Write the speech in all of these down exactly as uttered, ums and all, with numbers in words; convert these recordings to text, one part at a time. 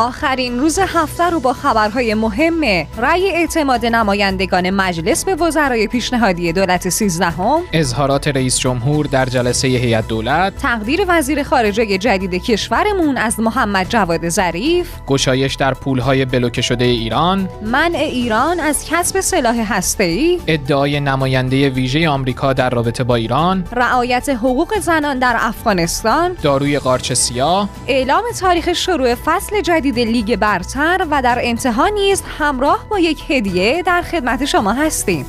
آخرین روز هفته رو با خبرهای مهم رأی اعتماد نمایندگان مجلس به وزرای پیشنهادی دولت سیزدهم، اظهارات رئیس جمهور در جلسه هیئت دولت، تقدیر وزیر خارجه جدید کشورمون از محمد جواد ظریف، گشایش در پولهای بلوکه شده ایران، منع ایران از کسب سلاح هسته‌ای، ادعای نماینده ویژه آمریکا در رابطه با ایران، رعایت حقوق زنان در افغانستان، داروی قارچ سیاه، اعلام تاریخ شروع فصل جدید لیگ برتر و در انتها نیز همراه با یک هدیه در خدمت شما هستیم.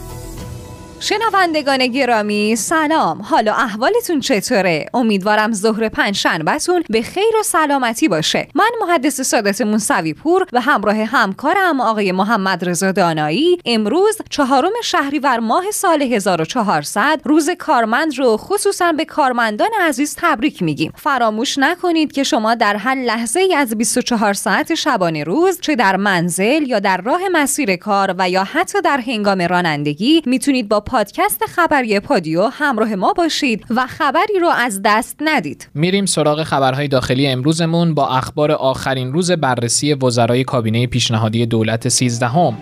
شنوندگان گرامی سلام، حالا احوالتون چطوره؟ امیدوارم ظهر پنجشنبهتون به خیر و سلامتی باشه. من محدث سادات موسوی پور و همراه همکارم آقای محمد رضا دانایی امروز چهارم شهریور ماه سال هزار و چهارصد روز کارمند رو خصوصا به کارمندان عزیز تبریک میگیم. فراموش نکنید که شما در هر لحظه ای از بیست و چهار ساعت شبانه روز چه در منزل یا در راه مسیر کار و یا حتی در هنگام رانندگی میتونید با پادکست خبری پادیو همراه ما باشید و خبری رو از دست ندید. میریم سراغ خبرهای داخلی امروزمون با اخبار آخرین روز بررسی وزرای کابینه پیشنهادی دولت سیزدهم.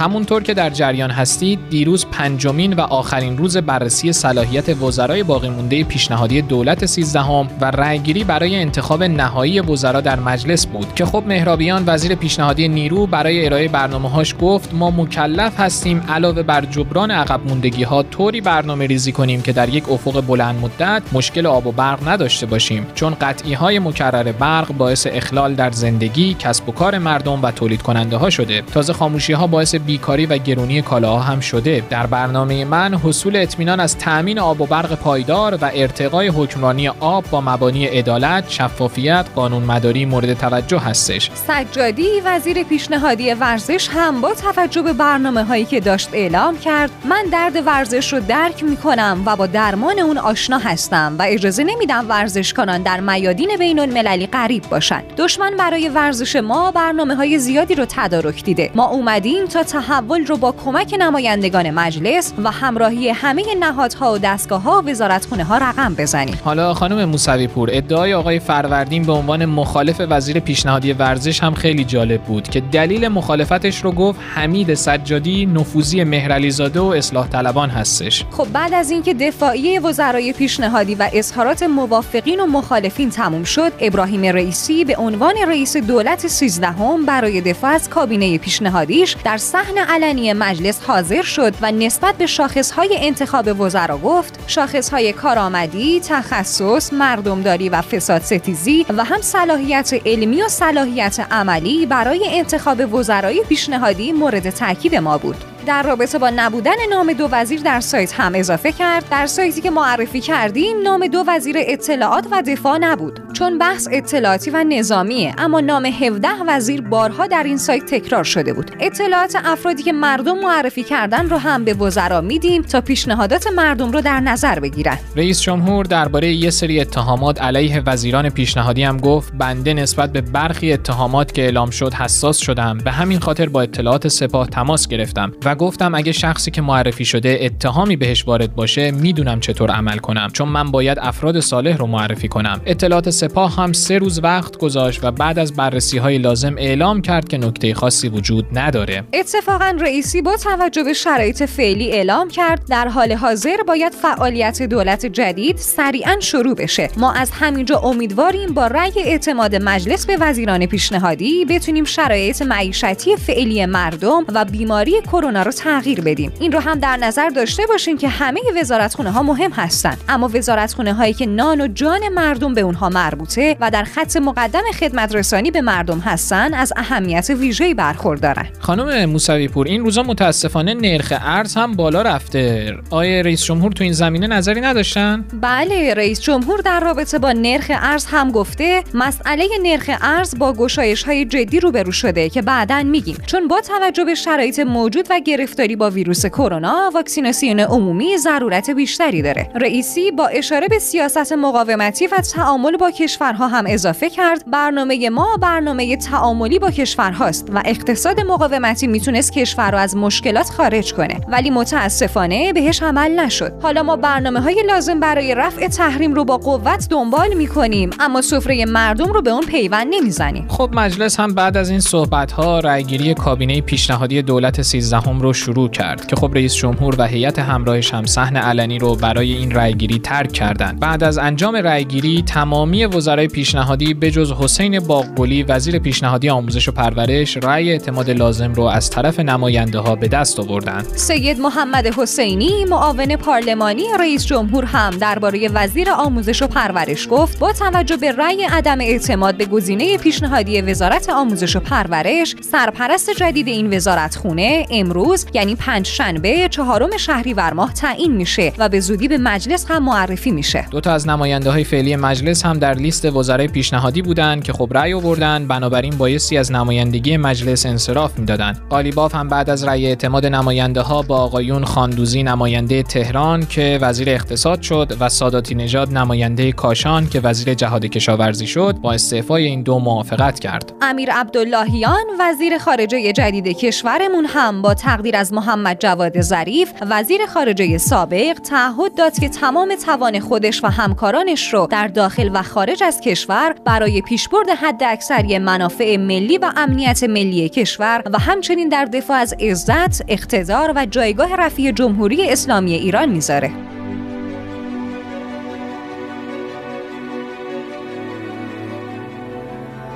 همونطور که در جریان هستید دیروز پنجمین و آخرین روز بررسی صلاحیت وزرای باقی مانده پیشنهادی دولت سیزدهم و رأیگیری برای انتخاب نهایی وزرا در مجلس بود که خب مهرابیان وزیر پیشنهادی نیرو برای ارائه برنامه‌هاش گفت ما مکلف هستیم علاوه بر جبران عقب ماندگی‌ها طوری برنامه‌ریزی کنیم که در یک افق بلند مدت مشکل آب و برق نداشته باشیم، چون قطعی‌های مکرر برق باعث اخلال در زندگی، کسب و کار مردم و تولید کننده‌ها شده. تازه خاموشی‌ها باعث بیکاری و گرونی کالاها هم شده. در برنامه من حصول اطمینان از تأمین آب و برق پایدار و ارتقای حکمرانی آب با مبانی عدالت، شفافیت، قانونمداری مورد توجه هستش. سجادی وزیر پیشنهادی ورزش هم با توجه به برنامه‌هایی که داشت اعلام کرد من درد ورزش رو درک می‌کنم و با درمان اون آشنا هستم و اجازه نمیدم ورزشکاران در میادین بین‌المللی غریب باشن. دشمن برای ورزش ما برنامه‌های زیادی رو تدارک دیده. ما اومدیم تا تحول رو با کمک نمایندگان مجلس و همراهی همه نهادها و دستگاه‌ها و وزارتخونه‌ها رقم بزنیم. حالا خانم موسوی پور، ادعای آقای فروردین به عنوان مخالف وزیر پیشنهادی ورزش هم خیلی جالب بود که دلیل مخالفتش رو گفت حمید سجادی نفوذی مهرعلی زاده و اصلاح طلبان هستش. خب بعد از اینکه دفاعیه وزرای پیشنهادی و اظهارات موافقین و مخالفین تموم شد، ابراهیم رئیسی به عنوان رئیس دولت سیزدهم برای دفاع از کابینه پیشنهادیش در صحن علنی مجلس حاضر شد و نسبت به شاخص‌های انتخاب وزرا گفت شاخص‌های کارآمدی، تخصص، مردمداری و فسادستیزی و هم صلاحیت علمی و صلاحیت عملی برای انتخاب وزرای پیشنهادی مورد تاکید ما بود. در رابطه با نبودن نام دو وزیر در سایت هم اضافه کرد در سایتی که معرفی کردیم نام دو وزیر اطلاعات و دفاع نبود چون بحث اطلاعاتی و نظامیه، اما نام هفده وزیر بارها در این سایت تکرار شده بود. اطلاعات افرادی که مردم معرفی کردن رو هم به وزرا میدیم تا پیشنهادات مردم رو در نظر بگیرن. رئیس جمهور درباره یه سری اتهامات علیه وزیران پیشنهادی هم گفت بنده نسبت به برخی اتهامات که اعلام شد حساس شدم، به همین خاطر با اطلاعات سپاه تماس گرفتم و گفتم اگه شخصی که معرفی شده اتهامی بهش وارد باشه میدونم چطور عمل کنم، چون من باید افراد صالح رو معرفی کنم. اطلاعات سپاه هم سه روز وقت گذاشت و بعد از بررسی‌های لازم اعلام کرد که نکته خاصی وجود نداره. اتفاقا رئیسی با توجه به شرایط فعلی اعلام کرد در حال حاضر باید فعالیت دولت جدید سریعا شروع بشه. ما از همینجا امیدواریم با رأی اعتماد مجلس به وزیران پیشنهادی بتونیم شرایط معیشتی فعلی مردم و بیماری کرونا رو تغییر بدیم. این رو هم در نظر داشته باشین که همه وزارتخونه ها مهم هستن، اما وزارتخونه هایی که نان و جان مردم به اونها مربوطه و در خط مقدم خدمت رسانی به مردم هستن از اهمیت ویژه‌ای برخوردارن. خانم موسوی پور، این روزا متاسفانه نرخ ارز هم بالا رفته. آیا رئیس جمهور تو این زمینه نظری نداشتن؟ بله، رئیس جمهور در رابطه با نرخ ارز هم گفته مسئله نرخ ارز با گشایش های جدی روبرو شده که بعداً میگیم، چون با توجه به شرایط موجود و گرفتاری با ویروس کرونا واکسیناسیون عمومی ضرورت بیشتری داره. رئیسی با اشاره به سیاست مقاومتی و تعامل با کشورها هم اضافه کرد برنامه ما برنامه تعاملی با کشورهاست و اقتصاد مقاومتی میتونست کشور رو از مشکلات خارج کنه، ولی متاسفانه بهش عمل نشد. حالا ما برنامه‌های لازم برای رفع تحریم رو با قوت دنبال می‌کنیم، اما سفره مردم رو به اون پیوند نمیزنیم. خب مجلس هم بعد از این صحبت‌ها رأی‌گیری کابینه پیشنهادی دولت سیزدهم رو شروع کرد که خب رئیس جمهور و هیئت همراهش هم صحن علنی رو برای این رأی‌گیری ترک کردند. بعد از انجام رأی‌گیری تمامی وزرای پیشنهادی بجز حسین باقبولی وزیر پیشنهادی آموزش و پرورش رأی اعتماد لازم رو از طرف نماینده‌ها به دست آوردند. سید محمد حسینی معاون پارلمانی رئیس جمهور هم درباره وزیر آموزش و پرورش گفت با توجه به رأی عدم اعتماد به گزینه پیشنهادی وزارت آموزش و پرورش، سرپرست جدید این وزارت خونه امروز یعنی پنج شنبه چهارم شهریور ماه تعیین میشه و به زودی به مجلس هم معرفی میشه. دو تا از نماینده‌های فعلی مجلس هم در لیست وزرای پیشنهادی بودند که خب رأی آوردن، بنابراین بایستی از نمایندگی مجلس انصراف میدادند. قالیباف هم بعد از رأی اعتماد نماینده‌ها با آقایون خاندوزی نماینده تهران که وزیر اقتصاد شد و ساداتی نژاد نماینده کاشان که وزیر جهاد کشاورزی شد با استعفای این دو موافقت کرد. امیر عبداللهیان وزیر خارجه جدید کشورمون هم با تقدیر از محمد جواد ظریف وزیر خارجه سابق تعهد داد که تمام توان خودش و همکارانش رو در داخل و خارج از کشور برای پیشبرد حداکثری منافع ملی و امنیت ملی کشور و همچنین در دفاع از عزت، اقتدار و جایگاه رفیع جمهوری اسلامی ایران میذاره.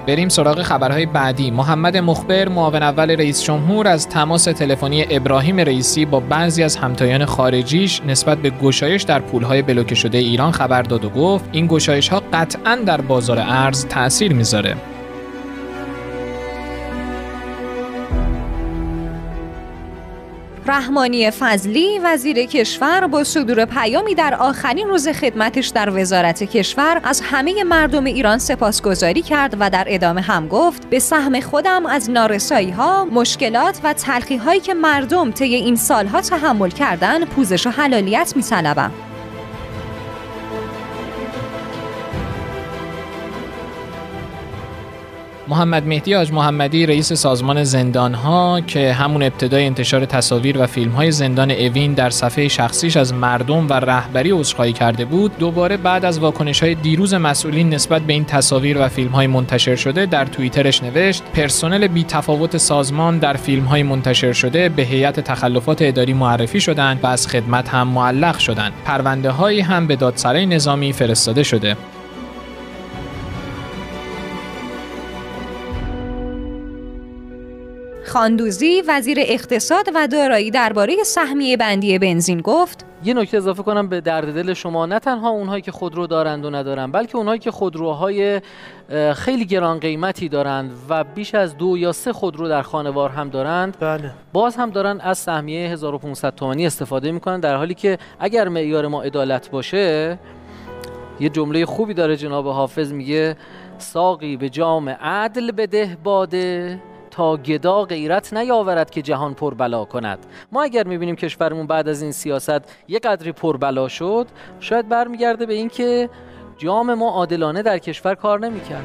بریم سراغ خبرهای بعدی. محمد مخبر معاون اول رئیس جمهور از تماس تلفنی ابراهیم رئیسی با بعضی از همتایان خارجیش نسبت به گشایش در پولهای بلوکه شده ایران خبر داد و گفت این گشایش ها قطعاً در بازار ارز تأثیر میذاره. رحمانی فضلی وزیر کشور با صدور پیامی در آخرین روز خدمتش در وزارت کشور از همه مردم ایران سپاسگزاری کرد و در ادامه هم گفت به سهم خودم از نارسایی‌ها، مشکلات و تلخی‌هایی که مردم طی این سالها تحمل کردن پوزش و حلالیت می‌طلبم. محمد مهدی اج محمدی رئیس سازمان زندانها که همون ابتدای انتشار تصاویر و فیلم‌های زندان اوین در صفحه شخصیش از مردم و رهبری عذرخواهی کرده بود، دوباره بعد از واکنش‌های دیروز مسئولین نسبت به این تصاویر و فیلم‌های منتشر شده در توییترش نوشت پرسنل بی‌تفاوت سازمان در فیلم‌های منتشر شده به هیئت تخلفات اداری معرفی شدند و از خدمت هم معلق شدند. پرونده‌هایی هم به دادسرای نظامی فرستاده شده. خاندوزی وزیر اقتصاد و دارایی درباره سهمیه بندی بنزین گفت یه نکته اضافه کنم به درد دل شما، نه تنها اونهایی که خودرو دارند و ندارند، بلکه اونهایی که خودروهای خیلی گران قیمتی دارند و بیش از دو یا سه خودرو در خانوار هم دارند، بله. باز هم دارند از سهمیه هزار و پانصد تومانی استفاده میکنند، در حالی که اگر معیار ما عدالت باشه، یه جمله خوبی داره جناب حافظ، میگه ساقی به جام عدل بده باده تا گدا غیرت نیاورد که جهان پربلا کند. ما اگر میبینیم کشورمون بعد از این سیاست یه قدری پربلا شد، شاید برمیگرده به اینکه جام ما عادلانه در کشور کار نمیکرد.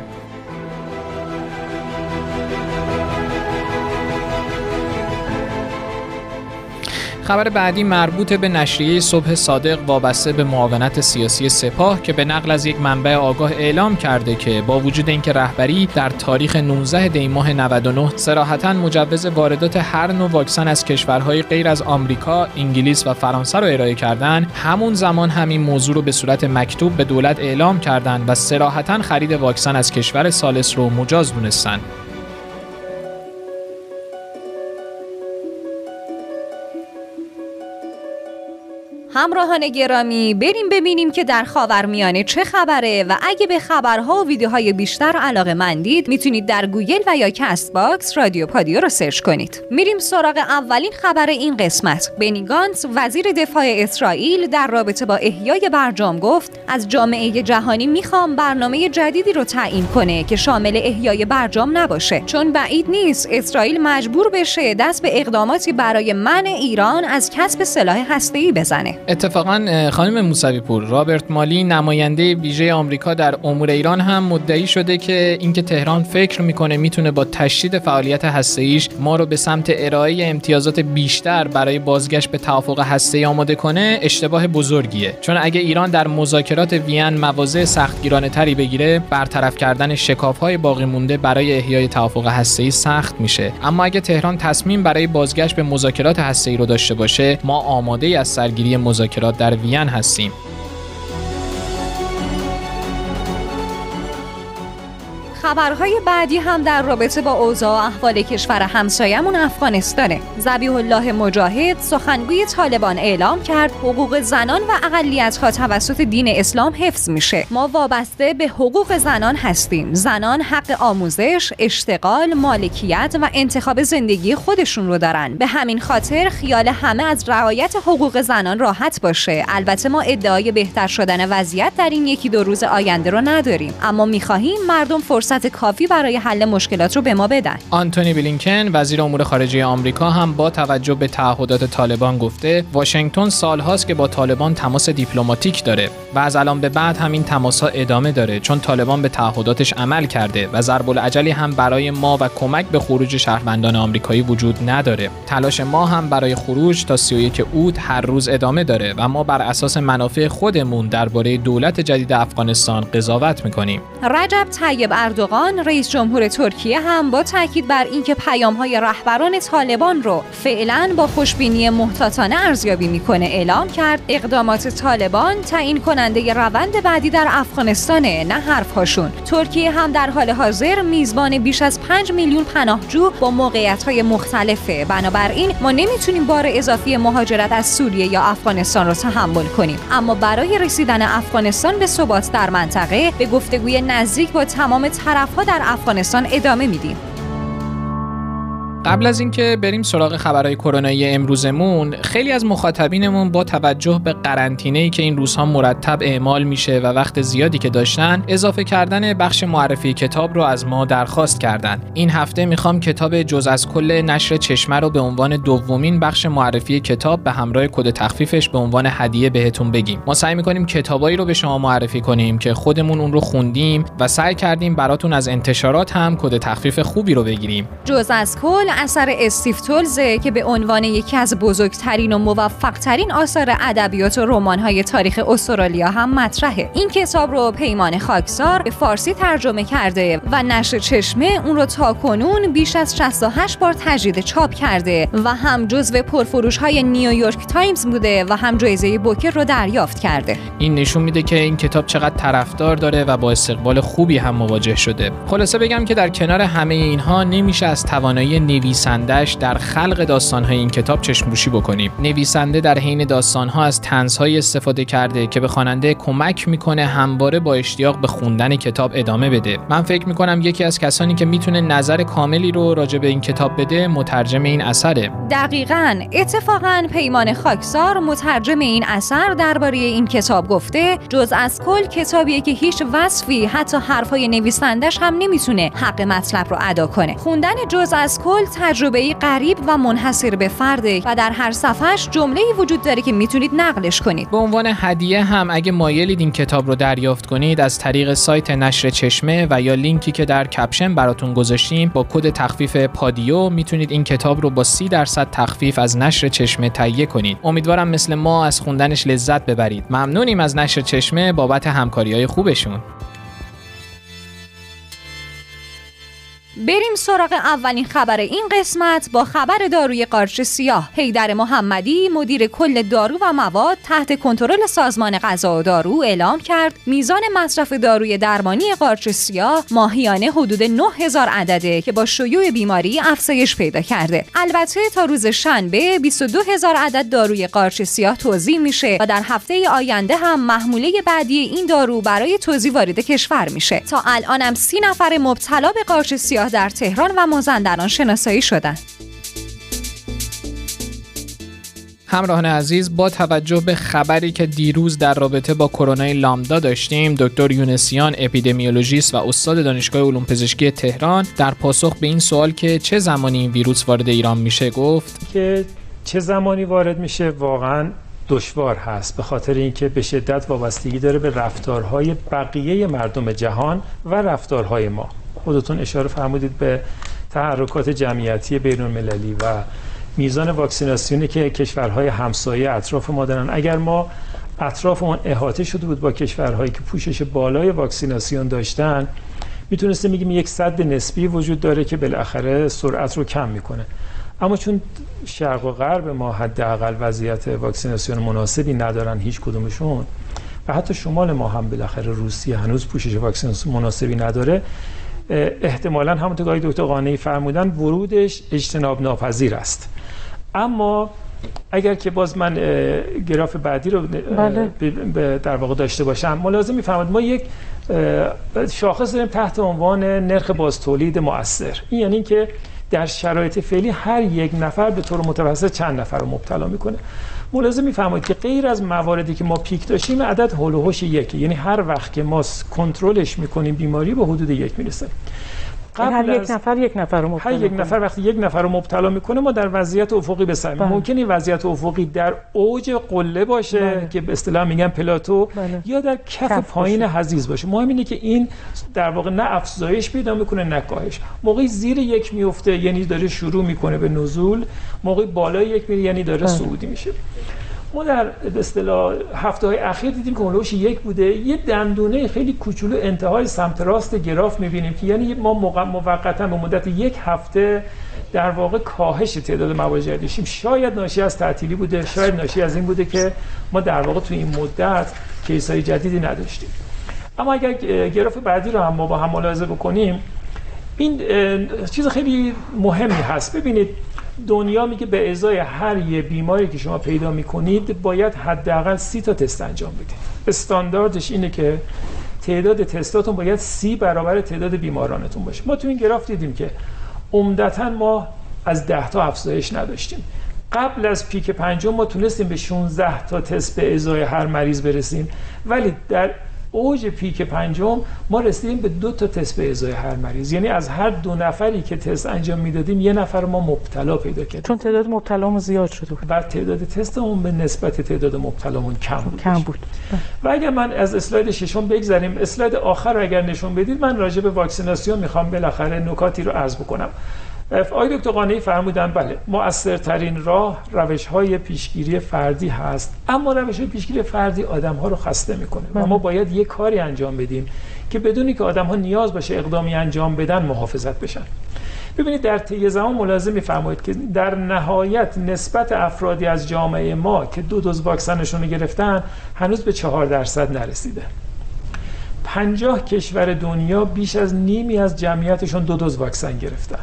خبر بعدی مربوط به نشریه صبح صادق وابسته به معاونت سیاسی سپاه که به نقل از یک منبع آگاه اعلام کرده که با وجود اینکه رهبری در تاریخ نوزدهم دی ماه نود و نه صراحتاً مجوز واردات هر نوع واکسن از کشورهای غیر از آمریکا، انگلیس و فرانسه را ارائه کردند، همون زمان همین موضوع رو به صورت مکتوب به دولت اعلام کردند و صراحتاً خرید واکسن از کشور ثالث رو مجاز دونستند. همراهان گرامی بریم ببینیم که در خاورمیانه چه خبره و اگه به خبرها و ویدیوهای بیشتر علاقه‌مندید میتونید در گوگل و یا کست باکس رادیو پادیو رو سرچ کنید. میریم سراغ اولین خبر این قسمت. بنی گانز وزیر دفاع اسرائیل در رابطه با احیای برجام گفت از جامعه جهانی میخوام برنامه جدیدی رو تعیین کنه که شامل احیای برجام نباشه، چون بعید نیست اسرائیل مجبور بشه دست به اقداماتی برای منع ایران از کسب سلاح هسته‌ای بزنه. اتفاقا خانم موسوی پور، رابرت مالی نماینده ویژه آمریکا در امور ایران هم مدعی شده که اینکه تهران فکر میکنه میتونه با تشدید فعالیت هسته‌ایش ما رو به سمت ارائه امتیازات بیشتر برای بازگشت به توافق هسته‌ای آماده کنه اشتباه بزرگیه، چون اگه ایران در مذاکرات وین مواضع سختگیرانه تری بگیره برطرف کردن شکاف‌های باقی مونده برای احیای توافق هسته‌ای سخت میشه، اما اگه تهران تصمیم برای بازگشت به مذاکرات هسته‌ای رو داشته باشه ما آماده ای از سرگیری مذاکرات در وین هستیم. خبرهای بعدی هم در رابطه با اوضاع و احوال کشور همسایمون افغانستانه. زبیه الله مجاهد سخنگوی طالبان اعلام کرد حقوق زنان و اقلیت‌ها توسط دین اسلام حفظ میشه. ما وابسته به حقوق زنان هستیم. زنان حق آموزش، اشتغال، مالکیت و انتخاب زندگی خودشون رو دارن. به همین خاطر خیال همه از رعایت حقوق زنان راحت باشه. البته ما ادعای بهتر شدن وضعیت در این یکی دو روز آینده رو نداریم، اما می‌خواهیم مردم فرصت کافی برای حل مشکلات رو به ما بدن. آنتونی بلینکن وزیر امور خارجه آمریکا هم با توجه به تعهدات طالبان گفته واشنگتن سالهاست که با طالبان تماس دیپلماتیک داره و از الان به بعد همین تماس‌ها ادامه داره، چون طالبان به تعهداتش عمل کرده و ضرب العجلی هم برای ما و کمک به خروج شهروندان آمریکایی وجود نداره. تلاش ما هم برای خروج تا سی و یک اود هر روز ادامه داره و ما بر اساس منافع خودمون درباره دولت جدید افغانستان قضاوت می‌کنیم. رجب طیب اردوغان رئیس جمهور ترکیه هم با تاکید بر اینکه پیام‌های رهبران طالبان رو فعلا با خوشبینی محتاطانه ارزیابی می‌کنه اعلام کرد اقدامات طالبان تعیین کننده روند بعدی در افغانستانه، نه حرف‌هاشون. ترکیه هم در حال حاضر میزبان بیش از پنج میلیون پناهجو با موقعیت‌های مختلفه، بنابراین ما نمیتونیم بار اضافی مهاجرت از سوریه یا افغانستان رو تحمل کنیم، اما برای رسیدن افغانستان به ثبات در منطقه به گفتگوی نزدیک با تمام طرف‌ها در افغانستان ادامه میدیم. قبل از اینکه بریم سراغ خبرهای کرونایی امروزمون، خیلی از مخاطبینمون با توجه به قرنطینه‌ای که این روزها مرتب اعمال میشه و وقت زیادی که داشتن، اضافه کردن بخش معرفی کتاب رو از ما درخواست کردن. این هفته میخوام کتاب جز از کل نشر چشمه رو به عنوان دومین بخش معرفی کتاب به همراه کد تخفیفش به عنوان هدیه بهتون بگیم. ما سعی میکنیم کتابایی رو به شما معرفی کنیم که خودمون اون رو خوندیم و سعی کردیم براتون از انتشارات هم کد تخفیف خوبی رو بگیریم. جز از کل اثر استیو تولتز که به عنوان یکی از بزرگترین و موفقترین آثار ادبیات و رمان‌های تاریخ استرالیا هم مطرحه. این کتاب رو پیمان خاکسار به فارسی ترجمه کرده و نشر چشمه اون رو تاکنون بیش از شصت و هشت بار تجدید چاپ کرده و هم جزو پرفروش‌های نیویورک تایمز بوده و هم جایزه بوکر رو دریافت کرده. این نشون میده که این کتاب چقدر طرفدار داره و با استقبال خوبی هم مواجه شده. خلاصه بگم که در کنار همه اینها نمیشه از توانایی نویسنده‌اش در خلق داستان‌های این کتاب چشم‌پوشی بکنیم. نویسنده در حین داستان‌ها از طنزهایی استفاده کرده که به خواننده کمک می‌کنه همواره با اشتیاق به خوندن کتاب ادامه بده. من فکر می‌کنم یکی از کسانی که می‌تونه نظر کاملی رو راجع به این کتاب بده مترجم این اثره. دقیقاً. اتفاقاً پیمان خاکسار مترجم این اثر درباره این کتاب گفته جز از کل کتابیه که هیچ وصفی حتی حرف‌های نویسنده‌اش هم نمی‌تونه حق مطلب رو ادا کنه. خوندن جز از کل تجربه‌ای غریب و منحصر به فرده و در هر صفحه‌اش جمله‌ای وجود داره که میتونید نقلش کنید. به عنوان هدیه هم اگه مایلید این کتاب رو دریافت کنید از طریق سایت نشر چشمه و یا لینکی که در کپشن براتون گذاشتیم با کد تخفیف پادیو میتونید این کتاب رو با سی درصد تخفیف از نشر چشمه تهیه کنید. امیدوارم مثل ما از خوندنش لذت ببرید. ممنونیم از نشر چشمه بابت همکاری‌های خوبشون. بریم سراغ اولین خبر این قسمت با خبر داروی قارچ سیاه. حیدر محمدی مدیر کل دارو و مواد تحت کنترل سازمان غذا و دارو اعلام کرد میزان مصرف داروی درمانی قارچ سیاه ماهیانه حدود نه هزار عدده که با شیوع بیماری افزایش پیدا کرده. البته تا روز شنبه بیست و دو هزار عدد داروی قارچ سیاه توزیع میشه و در هفته آینده هم محموله بعدی این دارو برای توزیع وارد کشور میشه. تا الان هم سی نفر مبتلا به قارچ سیاه در تهران و مازندران شناسایی شدند. همراهان عزیز، با توجه به خبری که دیروز در رابطه با کرونا لامدا داشتیم، دکتر یونسیان اپیدمیولوژیست و استاد دانشگاه علوم پزشکی تهران در پاسخ به این سوال که چه زمانی این ویروس وارد ایران میشه گفت که چه زمانی وارد میشه واقعا دشوار هست، به خاطر اینکه به شدت وابستگی داره به رفتارهای بقیه مردم جهان و رفتارهای ما. خودتون اشاره فرمودید به تحرکات جمعیتی بین‌المللی و میزان واکسیناسیونی که کشورهای همسایه اطراف ما دارن. اگر ما اطراف اون احاطه شده بود با کشورهایی که پوشش بالای واکسیناسیون داشتن، میتونستیم بگیم یک سد نسبی وجود داره که بالاخره سرعت رو کم میکنه. اما چون شرق و غرب ما حداقل وضعیت واکسیناسیون مناسبی ندارن هیچ کدومشون و حتی شمال ما هم بالاخره روسیه هنوز پوشش واکسیناسیون مناسبی نداره، احتمالاً همونطور که دکتر قانعی فرمودن ورودش اجتناب ناپذیر است. اما اگر که باز من گراف بعدی رو بله. در واقع داشته باشم، ملازم می‌فهمید ما یک شاخص داریم تحت عنوان نرخ بازتولید مؤثر. این یعنی که در شرایط فعلی هر یک نفر به طور متوسط چند نفر رو مبتلا میکنه. ملازم میفهمید که غیر از مواردی که ما پیک داشتیم، عدد هول و هوش یکه، یعنی هر وقت که ما کنترلش میکنیم بیماری به حدود یک میرسه. هر یک نفر یک نفر رو مبتلا هر یک نفر وقتی یک نفر رو مبتلا میکنه، ما در وضعیت افقی بسیم. ممکنه وضعیت افقی در اوج قله باشه بله. که به اصطلاح میگن پلاتو بله. یا در کف, کف پایین حضیض باشه. مهم اینه که این در واقع نه افزایش پیدا میکنه نه کاهش. موقعی زیر یک میفته یعنی داره شروع میکنه به نزول، موقعی بالای یک میره یعنی داره بله. صعودی میشه. ما در به اصطلاح هفته‌های اخیر دیدیم که هولوش یک بوده، یه دندونه خیلی کوچولو انتهای سمت راست گراف می‌بینیم که یعنی ما موقتاً به مدت یک هفته در واقع کاهش تعداد مواجه داشتیم. شاید ناشی از تعطیلی بوده، شاید ناشی از این بوده که ما در واقع تو این مدت کیس‌های جدیدی نداشتیم. اما اگر گراف بعدی رو هم ما با هم ملاحظه بکنیم، این چیز خیلی مهمی هست. ببینید دنیا میگه به ازای هر یه بیماری که شما پیدا میکنید باید حداقل سی تا تست انجام بدید. استانداردش اینه که تعداد تستاتون باید سی برابر تعداد بیمارانتون باشه. ما تو این گراف دیدیم که عمدتاً ما از ده تا افزایش نداشتیم. قبل از پیک پنجم ما تونستیم به شانزده تا تست به ازای هر مریض برسیم، ولی در اوج پیک پنجم ما رسیدیم به دو تا تست به ازای هر مریض، یعنی از هر دو نفری که تست انجام میدادیم یه نفر ما مبتلا پیدا کرد، چون تعداد مبتلامون زیاد شده بود و تعداد تستمون به نسبت تعداد مبتلامون کم بود کم بود و اگر من از اسلاید ششم بگذریم، اسلاید آخر رو اگر نشون بدید، من راجع به واکسیناسیون میخوام بالاخره نکاتی رو عرض بکنم. آقای دکتر قانعی فرمودن بله مؤثرترین راه روش‌های پیشگیری فردی هست، اما روش‌های پیشگیری فردی آدم‌ها رو خسته می‌کنه و ما باید یک کاری انجام بدیم که بدونی که آدم‌ها نیاز باشه اقدامی انجام بدن محافظت بشن. ببینید در طی زمان ملازم می‌فرمایید که در نهایت نسبت افرادی از جامعه ما که دو دوز واکسنشون رو گرفتن هنوز به چهار درصد نرسیده. پنجاه کشور دنیا بیش از نیمی از جمعیتشون دو دوز واکسن گرفتن.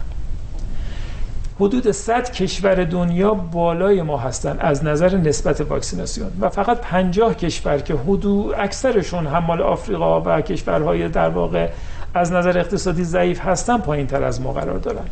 حدود صد کشور دنیا بالای ما هستند از نظر نسبت واکسیناسیون و فقط پنجاه کشور که حدود اکثرشون هم مال آفریقا و کشورهای در واقع از نظر اقتصادی ضعیف هستن پایین تر از ما قرار دارن.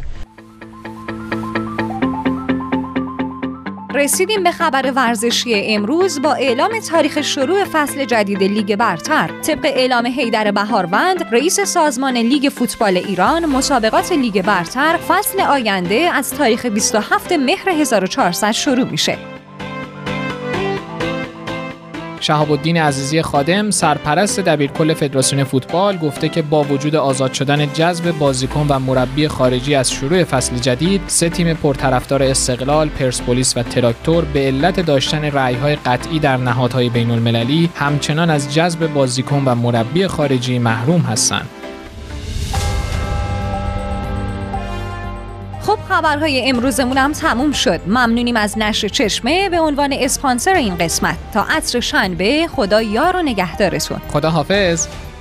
رسیدیم به خبر ورزشی امروز با اعلام تاریخ شروع فصل جدید لیگ برتر. طبق اعلام حیدر بهاروند رئیس سازمان لیگ فوتبال ایران، مسابقات لیگ برتر فصل آینده از تاریخ بیست و هفتم مهر هزار و چهارصد شروع میشه. شاهوالدین عزیزی خادم سرپرست دبیرکل فدراسیون فوتبال گفته که با وجود آزاد شدن جذب بازیکن و مربی خارجی از شروع فصل جدید، سه تیم پرطرفدار استقلال، پرسپولیس و تراکتور به علت داشتن رأی‌های قطعی در نهادهای بین‌المللی همچنان از جذب بازیکن و مربی خارجی محروم هستند. خب خبرهای امروزمون هم تموم شد. ممنونیم از نشر چشمه به عنوان اسپانسر این قسمت. تا عصر شنبه خدا یار و نگهدارتون. خدا حافظ.